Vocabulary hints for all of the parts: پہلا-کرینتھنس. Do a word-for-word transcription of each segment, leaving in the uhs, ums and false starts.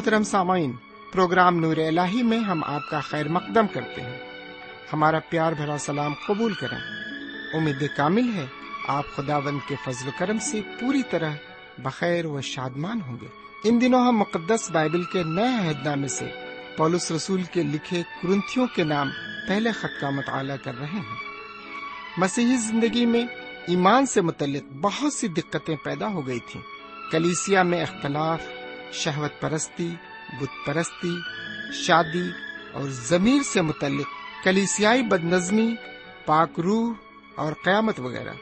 محترم سامعین، پروگرام نور الہی میں ہم آپ کا خیر مقدم کرتے ہیں، ہمارا پیار بھرا سلام قبول کریں۔ امید کامل ہے آپ خداوند کے فضل و کرم سے پوری طرح بخیر و شادمان ہوں گے۔ ان دنوں ہم مقدس بائبل کے نئے عہد نامے سے پولس رسول کے لکھے کرنتھیوں کے نام پہلے خط کا مطالعہ کر رہے ہیں۔ مسیحی زندگی میں ایمان سے متعلق بہت سی دقتیں پیدا ہو گئی تھیں۔ کلیسیا میں اختلاف، شہوت پرستی، بت پرستی، شادی اور ضمیر سے متعلق کلیسیائی بدنظمی، پاک روح اور قیامت وغیرہ،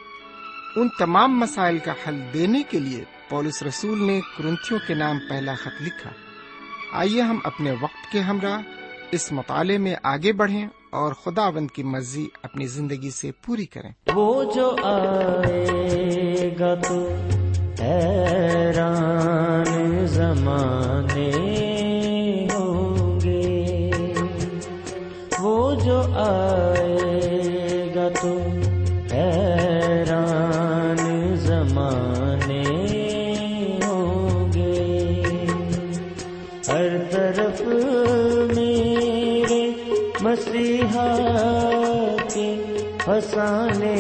ان تمام مسائل کا حل دینے کے لیے پولس رسول نے کرنتھیوں کے نام پہلا خط لکھا۔ آئیے ہم اپنے وقت کے ہمراہ اس مطالعے میں آگے بڑھیں اور خداوند کی مرضی اپنی زندگی سے پوری کریں۔ وہ جو آئے گا تو حیران زمانے ہوں گے، وہ جو آئے گا تو حیران زمانے ہوں گے، ہر طرف میرے مسیحا کے فسانے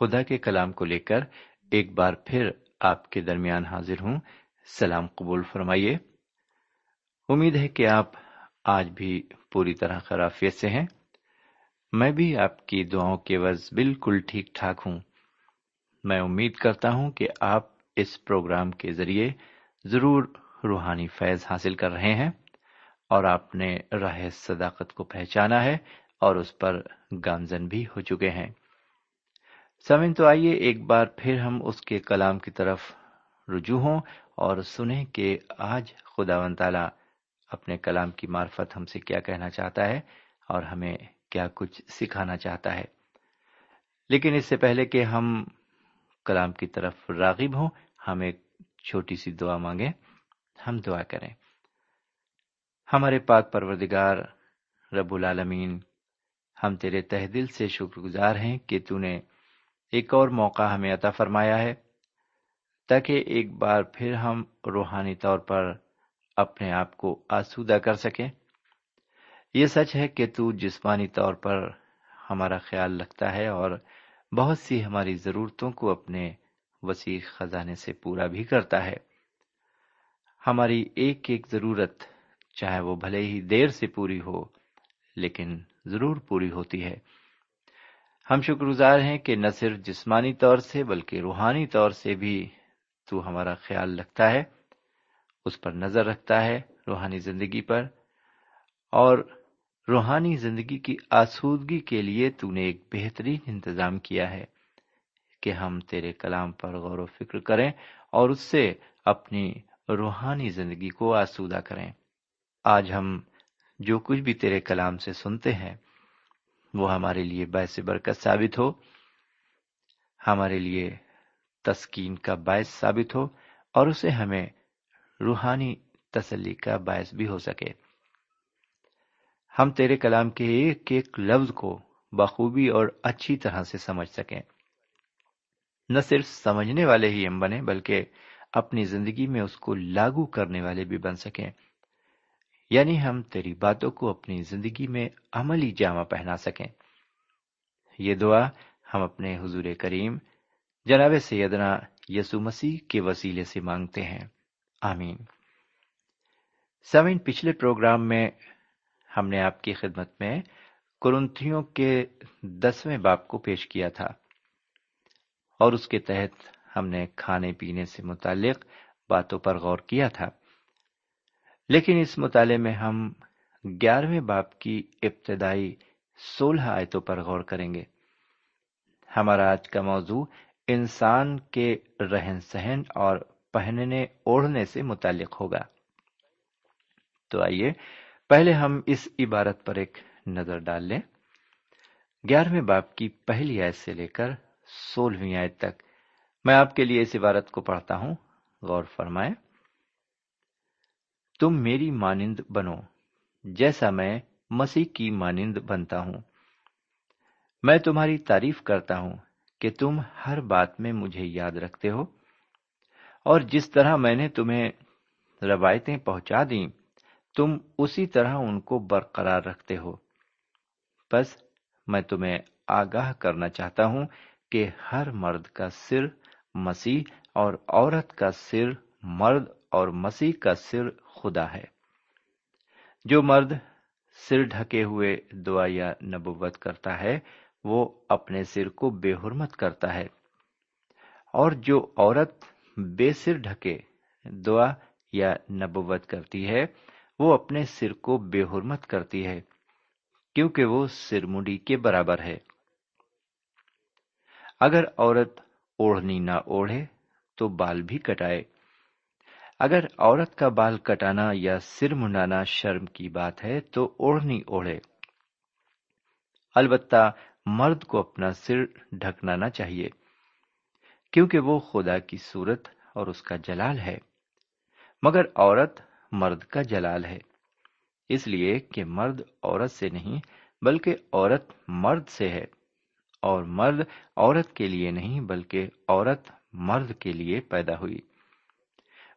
خدا کے کلام کو لے کر ایک بار پھر آپ کے درمیان حاضر ہوں۔ سلام قبول فرمائیے۔ امید ہے کہ آپ آج بھی پوری طرح خیریت سے ہیں۔ میں بھی آپ کی دعاؤں کے عوض بالکل ٹھیک ٹھاک ہوں۔ میں امید کرتا ہوں کہ آپ اس پروگرام کے ذریعے ضرور روحانی فیض حاصل کر رہے ہیں اور آپ نے راہ صداقت کو پہچانا ہے اور اس پر گامزن بھی ہو چکے ہیں۔ سامعین، تو آئیے ایک بار پھر ہم اس کے کلام کی طرف رجوع ہوں اور سنیں کہ آج خداوند تعالی اپنے کلام کی معرفت ہم سے کیا کہنا چاہتا ہے اور ہمیں کیا کچھ سکھانا چاہتا ہے۔ لیکن اس سے پہلے کہ ہم کلام کی طرف راغب ہوں، ہم ایک چھوٹی سی دعا مانگیں، ہم دعا کریں۔ ہمارے پاک پروردگار رب العالمین، ہم تیرے تہ دل سے شکر گزار ہیں کہ تو نے ایک اور موقع ہمیں عطا فرمایا ہے تاکہ ایک بار پھر ہم روحانی طور پر اپنے آپ کو آسودہ کر سکیں۔ یہ سچ ہے کہ تو جسمانی طور پر ہمارا خیال رکھتا ہے اور بہت سی ہماری ضرورتوں کو اپنے وسیع خزانے سے پورا بھی کرتا ہے۔ ہماری ایک ایک ضرورت، چاہے وہ بھلے ہی دیر سے پوری ہو، لیکن ضرور پوری ہوتی ہے۔ ہم شکر گزار ہیں کہ نہ صرف جسمانی طور سے بلکہ روحانی طور سے بھی تو ہمارا خیال رکھتا ہے، اس پر نظر رکھتا ہے، روحانی زندگی پر، اور روحانی زندگی کی آسودگی کے لیے تو نے ایک بہترین انتظام کیا ہے کہ ہم تیرے کلام پر غور و فکر کریں اور اس سے اپنی روحانی زندگی کو آسودہ کریں۔ آج ہم جو کچھ بھی تیرے کلام سے سنتے ہیں وہ ہمارے لیے باعث برکت ثابت ہو، ہمارے لیے تسکین کا باعث ثابت ہو، اور اسے ہمیں روحانی تسلی کا باعث بھی ہو سکے۔ ہم تیرے کلام کے ایک ایک لفظ کو بخوبی اور اچھی طرح سے سمجھ سکیں، نہ صرف سمجھنے والے ہی ہم بنیں بلکہ اپنی زندگی میں اس کو لاگو کرنے والے بھی بن سکیں، یعنی ہم تیری باتوں کو اپنی زندگی میں عملی جامہ پہنا سکیں۔ یہ دعا ہم اپنے حضور کریم جناب سیدنا یسوع مسیح کے وسیلے سے مانگتے ہیں، آمین۔ سامعین، پچھلے پروگرام میں ہم نے آپ کی خدمت میں کرنتھیوں کے دسویں باب کو پیش کیا تھا، اور اس کے تحت ہم نے کھانے پینے سے متعلق باتوں پر غور کیا تھا، لیکن اس مطالعے میں ہم گیارہویں باب کی ابتدائی سولہ آیتوں پر غور کریں گے۔ ہمارا آج کا موضوع انسان کے رہن سہن اور پہننے اوڑھنے سے متعلق ہوگا۔ تو آئیے پہلے ہم اس عبارت پر ایک نظر ڈال لیں، گیارہویں باب کی پہلی آیت سے لے کر سولہویں آیت تک۔ میں آپ کے لیے اس عبارت کو پڑھتا ہوں، غور فرمائیں۔ تم میری مانند بنو جیسا میں مسیح کی مانند بنتا ہوں۔ میں تمہاری تعریف کرتا ہوں کہ تم ہر بات میں مجھے یاد رکھتے ہو، اور جس طرح میں نے تمہیں روایتیں پہنچا دیں تم اسی طرح ان کو برقرار رکھتے ہو۔ بس میں تمہیں آگاہ کرنا چاہتا ہوں کہ ہر مرد کا سر مسیح اور عورت کا سر مرد اور مسیح کا سر خدا ہے۔ جو مرد سر ڈھکے ہوئے دعا یا نبوت کرتا ہے وہ اپنے سر کو بے حرمت کرتا ہے، اور جو عورت بے سر ڈھکے دعا یا نبوت کرتی ہے وہ اپنے سر کو بے حرمت کرتی ہے، کیونکہ وہ سر منڈی کے برابر ہے۔ اگر عورت اوڑھنی نہ اوڑھے تو بال بھی کٹائے۔ اگر عورت کا بال کٹانا یا سر منڈانا شرم کی بات ہے تو اوڑھنی اوڑھے۔ البتہ مرد کو اپنا سر ڈھکنا نہ چاہیے، کیونکہ وہ خدا کی صورت اور اس کا جلال ہے، مگر عورت مرد کا جلال ہے، اس لیے کہ مرد عورت سے نہیں بلکہ عورت مرد سے ہے، اور مرد عورت کے لیے نہیں بلکہ عورت مرد کے لیے پیدا ہوئی۔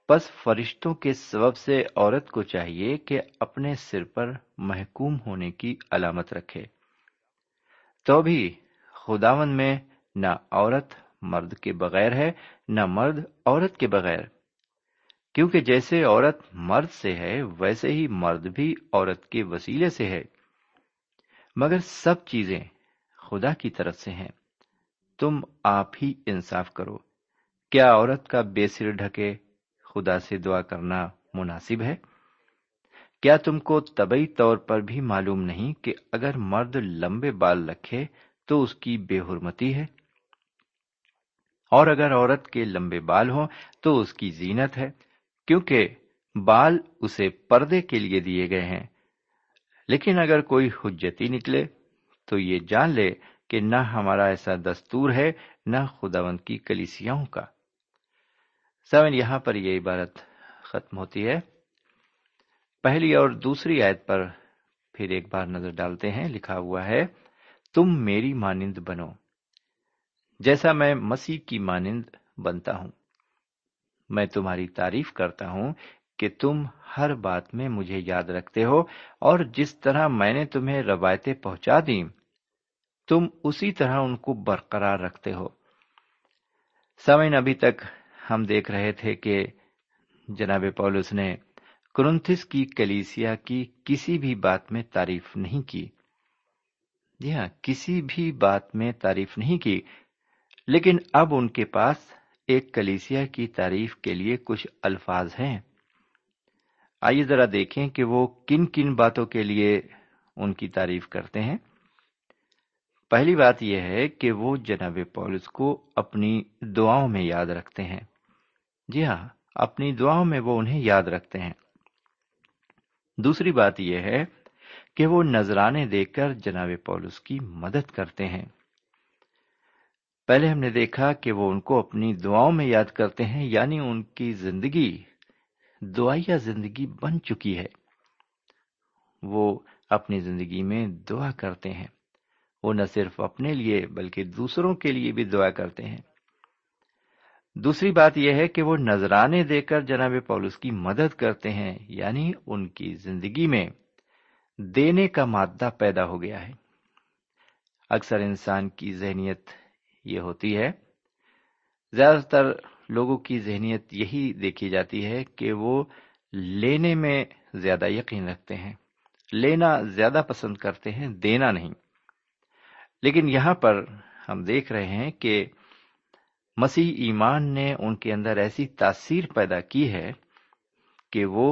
بس فرشتوں کے سبب سے عورت کو چاہیے کہ اپنے سر پر محکوم ہونے کی علامت رکھے، تو بھی خداوند میں نہ عورت مرد کے بغیر ہے نہ مرد عورت کے بغیر، کیونکہ جیسے عورت مرد سے ہے ویسے ہی مرد بھی عورت کے وسیلے سے ہے، مگر سب چیزیں خدا کی طرف سے ہیں۔ تم آپ ہی انصاف کرو، کیا عورت کا بے سر ڈھکے خدا سے دعا کرنا مناسب ہے؟ کیا تم کو طبعی طور پر بھی معلوم نہیں کہ اگر مرد لمبے بال رکھے تو اس کی بے حرمتی ہے، اور اگر عورت کے لمبے بال ہوں تو اس کی زینت ہے، کیونکہ بال اسے پردے کے لیے دیے گئے ہیں۔ لیکن اگر کوئی حجتی نکلے تو یہ جان لے کہ نہ ہمارا ایسا دستور ہے نہ خداوند کی کلیسیاؤں کا۔ سامن یہاں پر یہ عبارت ختم ہوتی ہے۔ پہلی اور دوسری آیت پر پھر ایک بار نظر ڈالتے ہیں۔ لکھا ہوا ہے، تم میری مانند بنو جیسا میں مسیح کی مانند بنتا ہوں، میں تمہاری تعریف کرتا ہوں کہ تم ہر بات میں مجھے یاد رکھتے ہو، اور جس طرح میں نے تمہیں روایتیں پہنچا دیں تم اسی طرح ان کو برقرار رکھتے ہو۔ سامعین، ابھی تک ہم دیکھ رہے تھے کہ جناب پولس نے کرنتھس کی کلیسیا کی کسی بھی بات میں تعریف نہیں کی، جی ہاں کسی بھی بات میں تعریف نہیں کی، لیکن اب ان کے پاس ایک کلیسیا کی تعریف کے لیے کچھ الفاظ ہیں۔ آئیے ذرا دیکھیں کہ وہ کن کن باتوں کے لیے ان کی تعریف کرتے ہیں۔ پہلی بات یہ ہے کہ وہ جناب پولس کو اپنی دعاؤں میں یاد رکھتے ہیں، جی ہاں اپنی دعاؤں میں وہ انہیں یاد رکھتے ہیں۔ دوسری بات یہ ہے کہ وہ نذرانے دے کر جناب پولس کی مدد کرتے ہیں۔ پہلے ہم نے دیکھا کہ وہ ان کو اپنی دعاؤں میں یاد کرتے ہیں، یعنی ان کی زندگی دعائیہ زندگی بن چکی ہے، وہ اپنی زندگی میں دعا کرتے ہیں۔ وہ نہ صرف اپنے لیے بلکہ دوسروں کے لیے بھی دعا کرتے ہیں۔ دوسری بات یہ ہے کہ وہ نذرانے دے کر جناب پولس کی مدد کرتے ہیں، یعنی ان کی زندگی میں دینے کا مادہ پیدا ہو گیا ہے۔ اکثر انسان کی ذہنیت یہ ہوتی ہے، زیادہ تر لوگوں کی ذہنیت یہی دیکھی جاتی ہے کہ وہ لینے میں زیادہ یقین رکھتے ہیں، لینا زیادہ پسند کرتے ہیں، دینا نہیں۔ لیکن یہاں پر ہم دیکھ رہے ہیں کہ مسیح ایمان نے ان کے اندر ایسی تاثیر پیدا کی ہے کہ وہ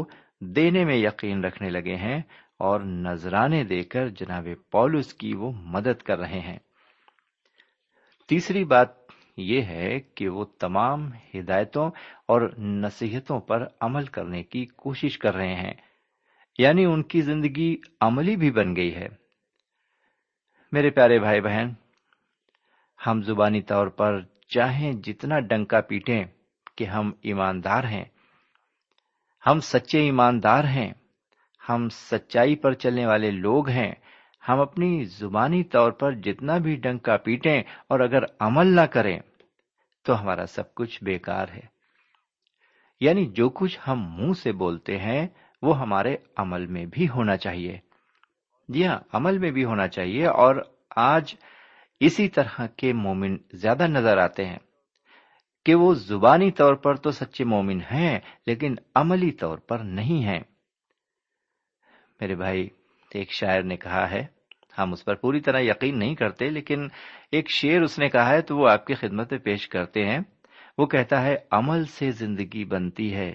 دینے میں یقین رکھنے لگے ہیں، اور نذرانے دے کر جناب پولس کی وہ مدد کر رہے ہیں۔ تیسری بات یہ ہے کہ وہ تمام ہدایتوں اور نصیحتوں پر عمل کرنے کی کوشش کر رہے ہیں، یعنی ان کی زندگی عملی بھی بن گئی ہے۔ میرے پیارے بھائی بہن، ہم زبانی طور پر چاہیں جتنا ڈنکا پیٹیں کہ ہم ایماندار ہیں، ہم سچے ایماندار ہیں، ہم سچائی پر چلنے والے لوگ ہیں، ہم اپنی زبانی طور پر جتنا بھی ڈنکا پیٹیں اور اگر عمل نہ کریں تو ہمارا سب کچھ بیکار ہے۔ یعنی جو کچھ ہم منہ سے بولتے ہیں وہ ہمارے عمل میں بھی ہونا چاہیے، جی ہاں عمل میں بھی ہونا چاہیے۔ اور آج اسی طرح کے مومن زیادہ نظر آتے ہیں کہ وہ زبانی طور پر تو سچے مومن ہیں لیکن عملی طور پر نہیں ہیں۔ میرے بھائی، ایک شاعر نے کہا ہے، ہم اس پر پوری طرح یقین نہیں کرتے لیکن ایک شعر اس نے کہا ہے تو وہ آپ کی خدمت میں پیش کرتے ہیں۔ وہ کہتا ہے، عمل سے زندگی بنتی ہے،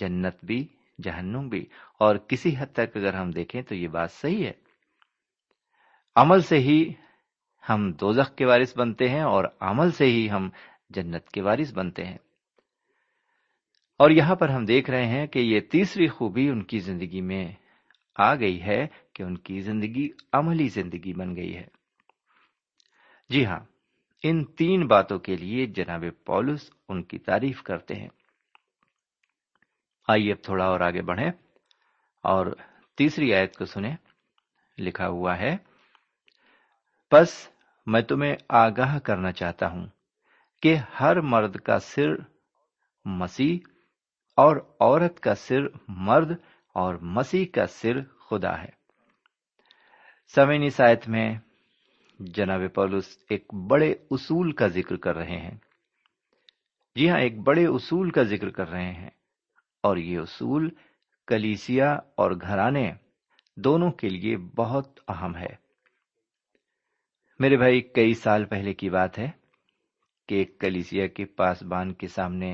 جنت بھی جہنم بھی۔ اور کسی حد تک اگر ہم دیکھیں تو یہ بات صحیح ہے، عمل سے ہی ہم دوزخ کے وارث بنتے ہیں اور عمل سے ہی ہم جنت کے وارث بنتے ہیں۔ اور یہاں پر ہم دیکھ رہے ہیں کہ یہ تیسری خوبی ان کی زندگی میں آ گئی ہے کہ ان کی زندگی عملی زندگی بن گئی ہے۔ جی ہاں، ان تین باتوں کے لیے جناب پولس ان کی تعریف کرتے ہیں۔ آئیے اب تھوڑا اور آگے بڑھیں اور تیسری آیت کو سنیں۔ لکھا ہوا ہے، بس میں تمہیں آگاہ کرنا چاہتا ہوں کہ ہر مرد کا سر مسیح اور عورت کا سر مرد اور مسیح کا سر خدا ہے۔ سامعین، اس آیت میں جناب پولس ایک بڑے اصول کا ذکر کر رہے ہیں، جی ہاں ایک بڑے اصول کا ذکر کر رہے ہیں، اور یہ اصول کلیسیا اور گھرانے دونوں کے لیے بہت اہم ہے۔ میرے بھائی، کئی سال پہلے کی بات ہے کہ ایک کلیسیا کے پاسبان کے سامنے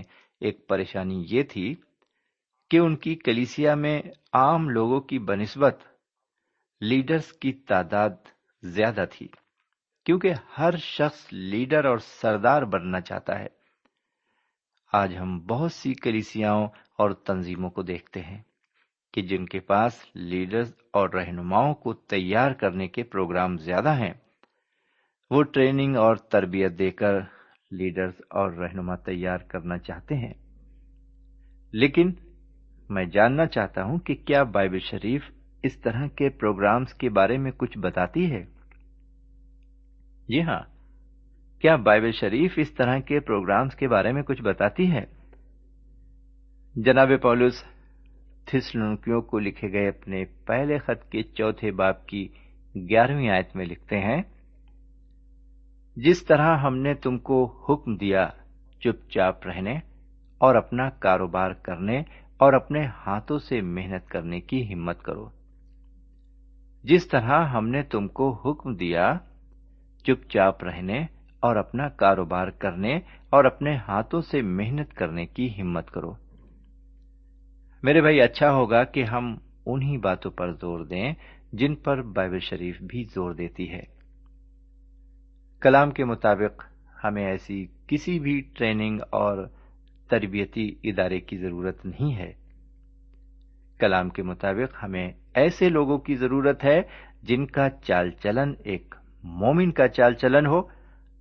ایک پریشانی یہ تھی کہ ان کی کلیسیا میں عام لوگوں کی بنسبت لیڈرز کی تعداد زیادہ تھی، کیونکہ ہر شخص لیڈر اور سردار بننا چاہتا ہے۔ آج ہم بہت سی کلیسیاؤں اور تنظیموں کو دیکھتے ہیں کہ جن کے پاس لیڈرز اور رہنماؤں کو تیار کرنے کے پروگرام زیادہ ہیں، وہ ٹریننگ اور تربیت دے کر لیڈرز اور رہنما تیار کرنا چاہتے ہیں، لیکن میں جاننا چاہتا ہوں کہ کیا بائبل شریف اس طرح کے پروگرامز کے بارے میں کچھ بتاتی ہے؟ جی ہاں، کیا بائبل شریف اس طرح کے پروگرامز کے بارے میں کچھ بتاتی ہے؟ جناب پولس تھسلنیکیوں کو لکھے گئے اپنے پہلے خط کے چوتھے باب کی گیارہویں آیت میں لکھتے ہیں، جس طرح ہم نے تم کو حکم دیا چپ چاپ رہنے اور اپنا کاروبار کرنے اور اپنے ہاتھوں سے محنت کرنے کی ہمت کرو۔ جس طرح ہم نے تم کو حکم دیا چپ چاپ رہنے اور اپنا کاروبار کرنے اور اپنے ہاتھوں سے محنت کرنے کی ہمت کرو۔ میرے بھائی، اچھا ہوگا کہ ہم انہی باتوں پر زور دیں جن پر بائبل شریف بھی زور دیتی ہے۔ کلام کے مطابق ہمیں ایسی کسی بھی ٹریننگ اور تربیتی ادارے کی ضرورت نہیں ہے۔ کلام کے مطابق ہمیں ایسے لوگوں کی ضرورت ہے جن کا چال چلن ایک مومن کا چال چلن ہو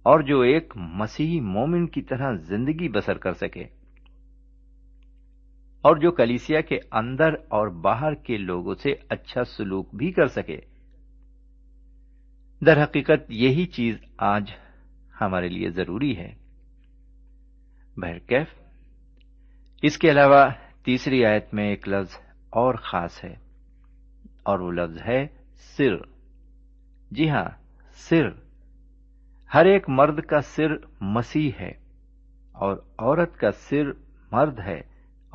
اور جو ایک مسیحی مومن کی طرح زندگی بسر کر سکے، اور جو کلیسیا کے اندر اور باہر کے لوگوں سے اچھا سلوک بھی کر سکے۔ در حقیقت یہی چیز آج ہمارے لیے ضروری ہے۔ بہرکیف، اس کے علاوہ تیسری آیت میں ایک لفظ اور خاص ہے، اور وہ لفظ ہے سر۔ جی ہاں، سر۔ ہر ایک مرد کا سر مسیح ہے، اور عورت کا سر مرد ہے،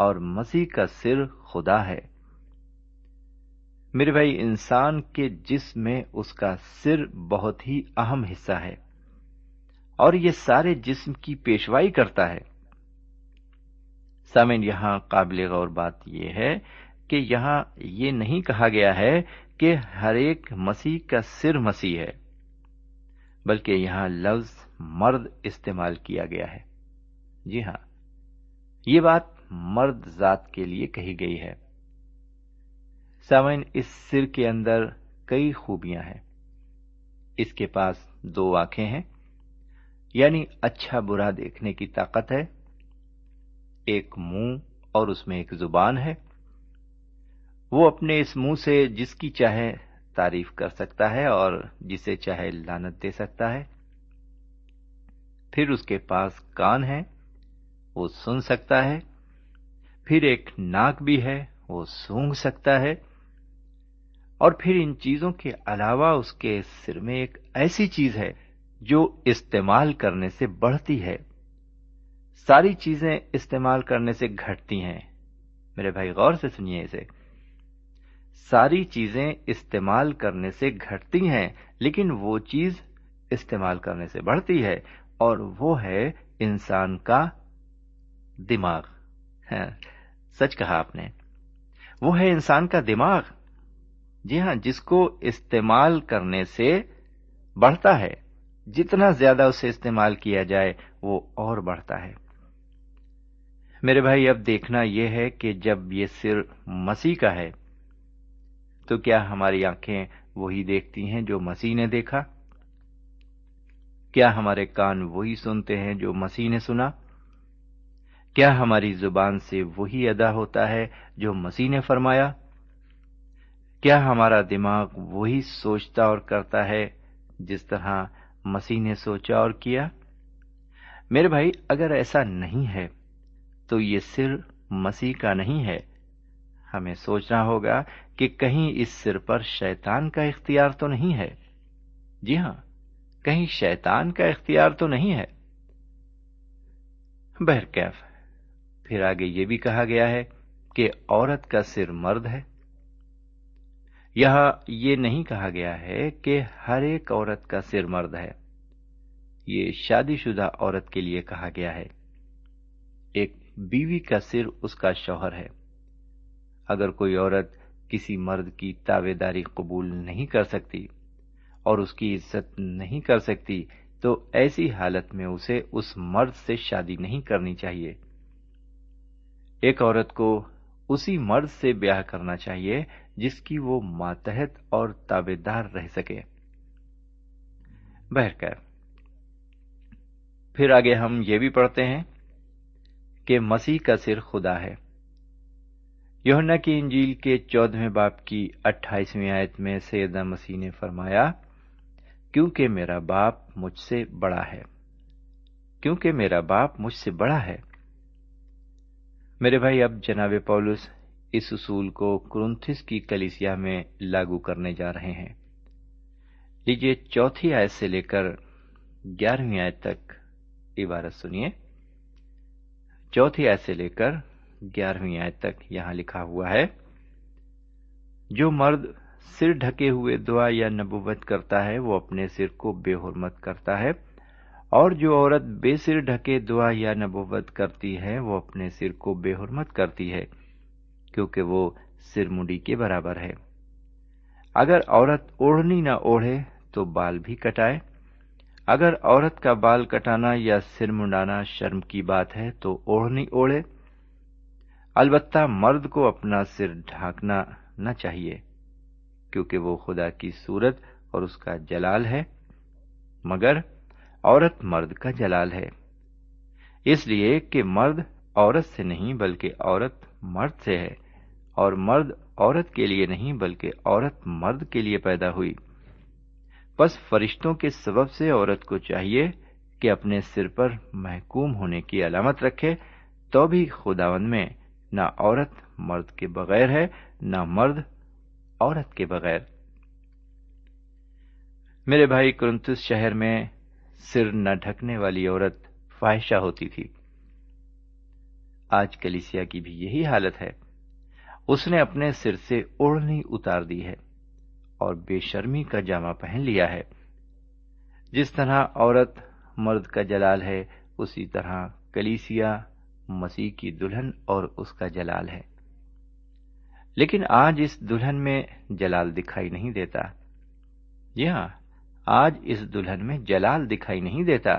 اور مسیح کا سر خدا ہے۔ میرے بھائی، انسان کے جسم میں اس کا سر بہت ہی اہم حصہ ہے، اور یہ سارے جسم کی پیشوائی کرتا ہے۔ سامعین، یہاں قابل غور بات یہ ہے کہ یہاں یہ نہیں کہا گیا ہے کہ ہر ایک مسیح کا سر مسیح ہے، بلکہ یہاں لفظ مرد استعمال کیا گیا ہے۔ جی ہاں، یہ بات مرد ذات کے لیے کہی گئی ہے۔ سامعین، اس سر کے اندر کئی خوبیاں ہیں۔ اس کے پاس دو آنکھیں ہیں، یعنی اچھا برا دیکھنے کی طاقت ہے، ایک منہ اور اس میں ایک زبان ہے۔ وہ اپنے اس منہ سے جس کی چاہے تعریف کر سکتا ہے اور جسے چاہے لعنت دے سکتا ہے۔ پھر اس کے پاس کان ہے، وہ سن سکتا ہے۔ پھر ایک ناک بھی ہے، وہ سونگھ سکتا ہے۔ اور پھر ان چیزوں کے علاوہ اس کے سر میں ایک ایسی چیز ہے جو استعمال کرنے سے بڑھتی ہے۔ ساری چیزیں استعمال کرنے سے گھٹتی ہیں۔ میرے بھائی، غور سے سنیے اسے۔ ساری چیزیں استعمال کرنے سے گھٹتی ہیں، لیکن وہ چیز استعمال کرنے سے بڑھتی ہے، اور وہ ہے انسان کا دماغ۔ سچ کہا آپ نے، وہ ہے انسان کا دماغ۔ جی ہاں، جس کو استعمال کرنے سے بڑھتا ہے۔ جتنا زیادہ اسے استعمال کیا جائے، وہ اور بڑھتا ہے۔ میرے بھائی، اب دیکھنا یہ ہے کہ جب یہ سر مسیح کا ہے، تو کیا ہماری آنکھیں وہی دیکھتی ہیں جو مسیح نے دیکھا؟ کیا ہمارے کان وہی سنتے ہیں جو مسیح نے سنا؟ کیا ہماری زبان سے وہی ادا ہوتا ہے جو مسیح نے فرمایا؟ کیا ہمارا دماغ وہی سوچتا اور کرتا ہے جس طرح مسیح نے سوچا اور کیا؟ میرے بھائی، اگر ایسا نہیں ہے تو یہ سر مسیح کا نہیں ہے۔ ہمیں سوچنا ہوگا کہ کہیں اس سر پر شیطان کا اختیار تو نہیں ہے۔ جی ہاں، کہیں شیطان کا اختیار تو نہیں ہے۔ بہرکیف، پھر آگے یہ بھی کہا گیا ہے کہ عورت کا سر مرد ہے۔ یہاں یہ نہیں کہا گیا ہے کہ ہر ایک عورت کا سر مرد ہے، یہ شادی شدہ عورت کے لیے کہا گیا ہے۔ ایک بیوی کا سر اس کا شوہر ہے۔ اگر کوئی عورت کسی مرد کی تابعداری قبول نہیں کر سکتی اور اس کی عزت نہیں کر سکتی، تو ایسی حالت میں اسے اس مرد سے شادی نہیں کرنی چاہیے۔ ایک عورت کو اسی مرد سے بیاہ کرنا چاہیے جس کی وہ ماتحت اور تابعدار رہ سکے۔ بہہ کر۔ پھر آگے ہم یہ بھی پڑھتے ہیں کہ مسیح کا سر خدا ہے۔ یوحنا کی انجیل کے چودھویں باب کی اٹھائیسویں آیت میں سیدنا مسیح نے فرمایا، کیونکہ میرا باپ مجھ سے بڑا ہے، کیونکہ میرا باپ مجھ سے بڑا ہے۔ میرے بھائی، اب جناب پولس اس اصول کو کرنتھس کی کلیسیا میں لاگو کرنے جا رہے ہیں۔ لیجیے چوتھی آیت سے لے کر گیارہویں آیت تک عبارت سنیے۔ چوتھی آیت سے لے کر گیارہویں آیت تک یہاں لکھا ہوا ہے، جو مرد سر ڈھکے ہوئے دعا یا نبوت کرتا ہے وہ اپنے سر کو بے حرمت کرتا ہے، اور جو عورت بے سر ڈھکے دعا یا نبوت کرتی ہے وہ اپنے سر کو بے حرمت کرتی ہے، کیونکہ وہ سر منڈی کے برابر ہے۔ اگر عورت اوڑھنی نہ اوڑھے تو بال بھی کٹائے۔ اگر عورت کا بال کٹانا یا سر منڈانا شرم کی بات ہے تو اوڑھنی اوڑھے، البتہ مرد کو اپنا سر ڈھانکنا نہ چاہیے، کیونکہ وہ خدا کی صورت اور اس کا جلال ہے، مگر عورت مرد کا جلال ہے، اس لیے کہ مرد عورت سے نہیں بلکہ عورت مرد سے ہے، اور مرد عورت کے لیے نہیں بلکہ عورت مرد کے لیے پیدا ہوئی۔ بس فرشتوں کے سبب سے عورت کو چاہیے کہ اپنے سر پر محکوم ہونے کی علامت رکھے، تو بھی خداوند میں نہ عورت مرد کے بغیر ہے، نہ مرد عورت کے بغیر۔ میرے بھائی، کرنتھس شہر میں سر نہ ڈھکنے والی عورت فاحشہ ہوتی تھی۔ آج کلیسیا کی بھی یہی حالت ہے، اس نے اپنے سر سے اوڑھنی اتار دی ہے اور بے شرمی کا جامہ پہن لیا ہے۔ جس طرح عورت مرد کا جلال ہے، اسی طرح کلیسیا مسیح کی دلہن اور اس کا جلال ہے۔ لیکن آج اس دلہن میں جلال دکھائی نہیں دیتا۔ جی ہاں، آج اس دلہن میں جلال دکھائی نہیں دیتا۔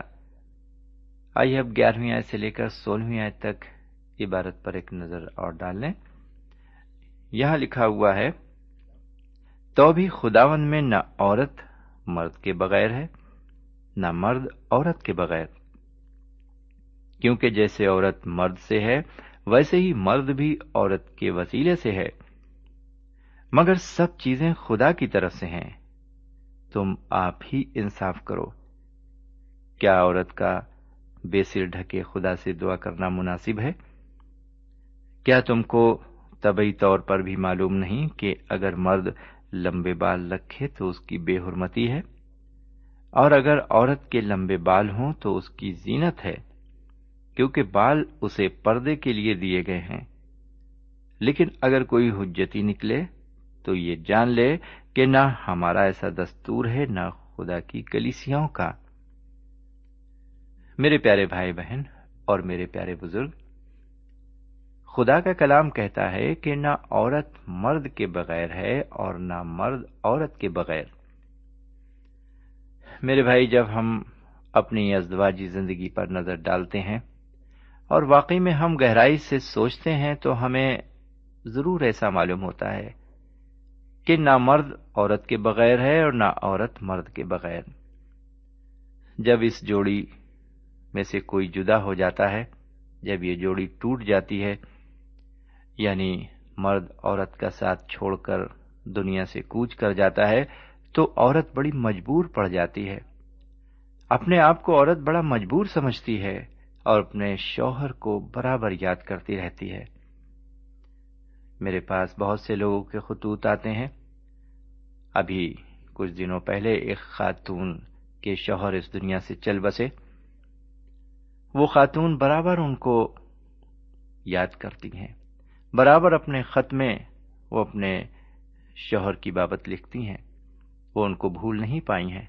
آئیے اب گیارہویں آیت سے لے کر سولہویں آیت تک عبارت پر ایک نظر اور ڈال لیں۔ یہاں لکھا ہوا ہے، تو بھی خداوند میں نہ عورت مرد کے بغیر ہے، نہ مرد عورت کے بغیر، کیونکہ جیسے عورت مرد سے ہے ویسے ہی مرد بھی عورت کے وسیلے سے ہے، مگر سب چیزیں خدا کی طرف سے ہیں، تم آپ ہی انصاف کرو۔ کیا عورت کا بے سر ڈھکے خدا سے دعا کرنا مناسب ہے؟ کیا تم کو طبعی طور پر بھی معلوم نہیں کہ اگر مرد لمبے بال رکھے تو اس کی بے حرمتی ہے، اور اگر عورت کے لمبے بال ہوں تو اس کی زینت ہے، کیونکہ بال اسے پردے کے لیے دیے گئے ہیں۔ لیکن اگر کوئی حجتی نکلے تو یہ جان لے کہ نہ ہمارا ایسا دستور ہے، نہ خدا کی کلیسیاؤں کا۔ میرے پیارے بھائی بہن اور میرے پیارے بزرگ، خدا کا کلام کہتا ہے کہ نہ عورت مرد کے بغیر ہے اور نہ مرد عورت کے بغیر۔ میرے بھائی، جب ہم اپنی ازدواجی زندگی پر نظر ڈالتے ہیں اور واقعی میں ہم گہرائی سے سوچتے ہیں تو ہمیں ضرور ایسا معلوم ہوتا ہے کہ نہ مرد عورت کے بغیر ہے اور نہ عورت مرد کے بغیر۔ جب اس جوڑی میں سے کوئی جدا ہو جاتا ہے، جب یہ جوڑی ٹوٹ جاتی ہے، یعنی مرد عورت کا ساتھ چھوڑ کر دنیا سے کوچ کر جاتا ہے، تو عورت بڑی مجبور پڑ جاتی ہے، اپنے آپ کو عورت بڑا مجبور سمجھتی ہے اور اپنے شوہر کو برابر یاد کرتی رہتی ہے۔ میرے پاس بہت سے لوگوں کے خطوط آتے ہیں۔ ابھی کچھ دنوں پہلے ایک خاتون کے شوہر اس دنیا سے چل بسے، وہ خاتون برابر ان کو یاد کرتی ہیں، برابر اپنے خط میں وہ اپنے شوہر کی بابت لکھتی ہیں، وہ ان کو بھول نہیں پائی ہیں۔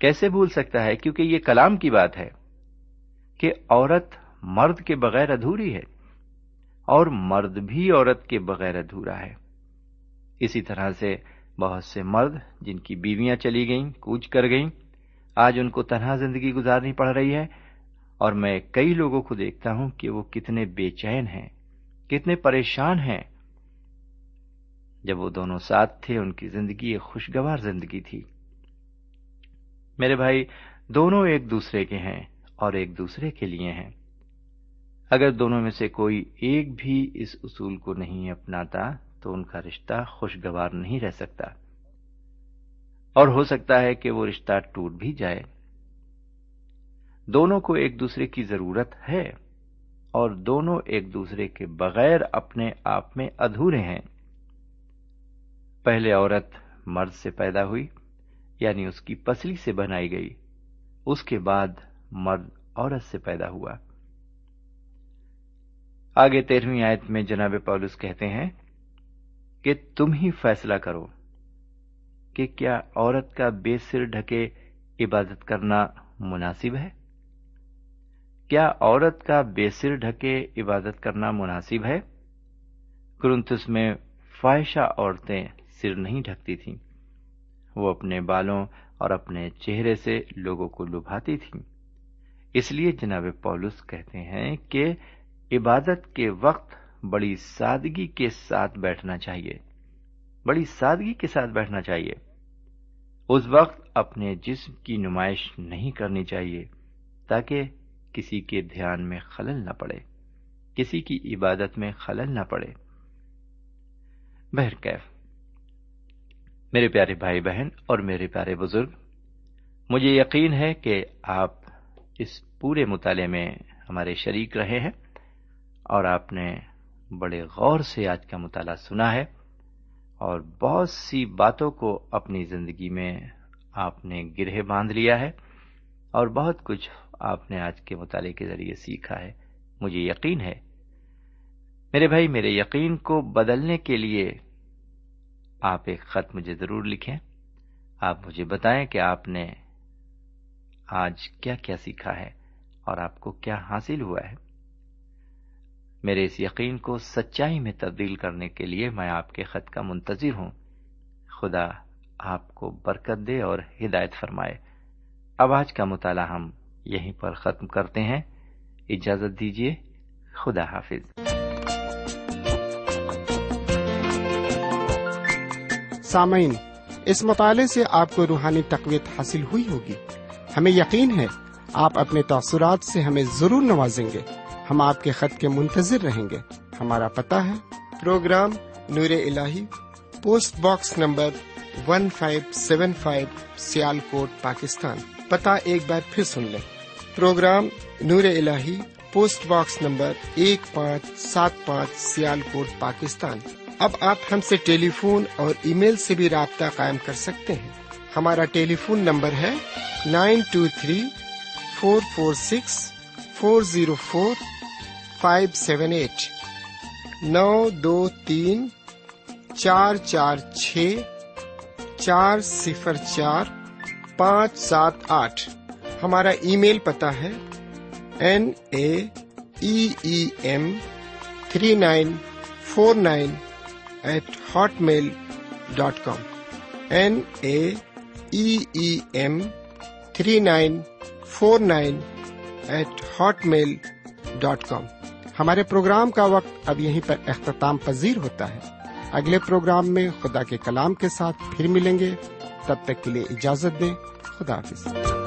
کیسے بھول سکتا ہے؟ کیونکہ یہ کلام کی بات ہے کہ عورت مرد کے بغیر ادھوری ہے اور مرد بھی عورت کے بغیر ادھورا ہے۔ اسی طرح سے بہت سے مرد جن کی بیویاں چلی گئیں، کوچ کر گئیں، آج ان کو تنہا زندگی گزارنی پڑ رہی ہے، اور میں کئی لوگوں کو دیکھتا ہوں کہ وہ کتنے بے چین ہیں، کتنے پریشان ہیں۔ جب وہ دونوں ساتھ تھے، ان کی زندگی ایک خوشگوار زندگی تھی، میرے بھائی دونوں ایک دوسرے کے ہیں اور ایک دوسرے کے لیے ہیں۔ اگر دونوں میں سے کوئی ایک بھی اس اصول کو نہیں اپناتا تو ان کا رشتہ خوشگوار نہیں رہ سکتا، اور ہو سکتا ہے کہ وہ رشتہ ٹوٹ بھی جائے۔ دونوں کو ایک دوسرے کی ضرورت ہے اور دونوں ایک دوسرے کے بغیر اپنے آپ میں ادھورے ہیں۔ پہلے عورت مرد سے پیدا ہوئی، یعنی اس کی پسلی سے بنائی گئی، اس کے بعد مرد عورت سے پیدا ہوا۔ آگے تیرہویں آیت میں جناب پولس کہتے ہیں کہ تم ہی فیصلہ کرو کہ کیا عورت کا بے سر ڈھکے عبادت کرنا مناسب ہے؟ کیا عورت کا بے سر ڈھکے عبادت کرنا مناسب ہے؟ کرنتس میں فاحشہ عورتیں سر نہیں ڈھکتی تھیں، وہ اپنے بالوں اور اپنے چہرے سے لوگوں کو لبھاتی تھیں۔ اس لیے جناب پولس کہتے ہیں کہ عبادت کے وقت بڑی سادگی کے ساتھ بیٹھنا چاہیے، بڑی سادگی کے ساتھ بیٹھنا چاہیے۔ اس وقت اپنے جسم کی نمائش نہیں کرنی چاہیے تاکہ کسی کے دھیان میں خلل نہ پڑے، کسی کی عبادت میں خلل نہ پڑے۔ بہرکیف میرے پیارے بھائی بہن اور میرے پیارے بزرگ، مجھے یقین ہے کہ آپ اس پورے مطالعے میں ہمارے شریک رہے ہیں اور آپ نے بڑے غور سے آج کا مطالعہ سنا ہے اور بہت سی باتوں کو اپنی زندگی میں آپ نے گرہ باندھ لیا ہے اور بہت کچھ آپ نے آج کے مطالعے کے ذریعے سیکھا ہے۔ مجھے یقین ہے میرے بھائی، میرے یقین کو بدلنے کے لیے آپ ایک خط مجھے ضرور لکھیں۔ آپ مجھے بتائیں کہ آپ نے آج کیا کیا سیکھا ہے اور آپ کو کیا حاصل ہوا ہے۔ میرے اس یقین کو سچائی میں تبدیل کرنے کے لیے میں آپ کے خط کا منتظر ہوں۔ خدا آپ کو برکت دے اور ہدایت فرمائے۔ اب آج کا مطالعہ ہم یہیں پر ختم کرتے ہیں۔ اجازت دیجیے، خدا حافظ۔ سامعین، اس مطالعے سے آپ کو روحانی تقویت حاصل ہوئی ہوگی۔ ہمیں یقین ہے آپ اپنے تاثرات سے ہمیں ضرور نوازیں گے۔ ہم آپ کے خط کے منتظر رہیں گے۔ ہمارا پتہ ہے پروگرام نور الہی، post box number one five seven five, Sialkot, Pakistan. پتہ ایک بار پھر سن لیں، پروگرام نور الہی، پوسٹ باکس نمبر ایک پانچ سات پانچ، سیال کوٹ، پاکستان۔ اب آپ ہم سے ٹیلی فون اور ای میل سے بھی رابطہ قائم کر سکتے ہیں۔ ہمارا ٹیلی فون نمبر ہے nine two three four four six four zero four five seven eight, نو دو تین چار چار چھ چار صفر چار پانچ سات آٹھ۔ ہمارا ای میل پتہ ہے N A E M three nine four nine eight hotmail dot com, N A E M three nine four nine eight hotmail dot com. ہمارے پروگرام کا وقت اب یہیں پر اختتام پذیر ہوتا ہے۔ اگلے پروگرام میں خدا کے کلام کے ساتھ پھر ملیں گے۔ تب تک کے لیے اجازت دیں، خدا حافظ۔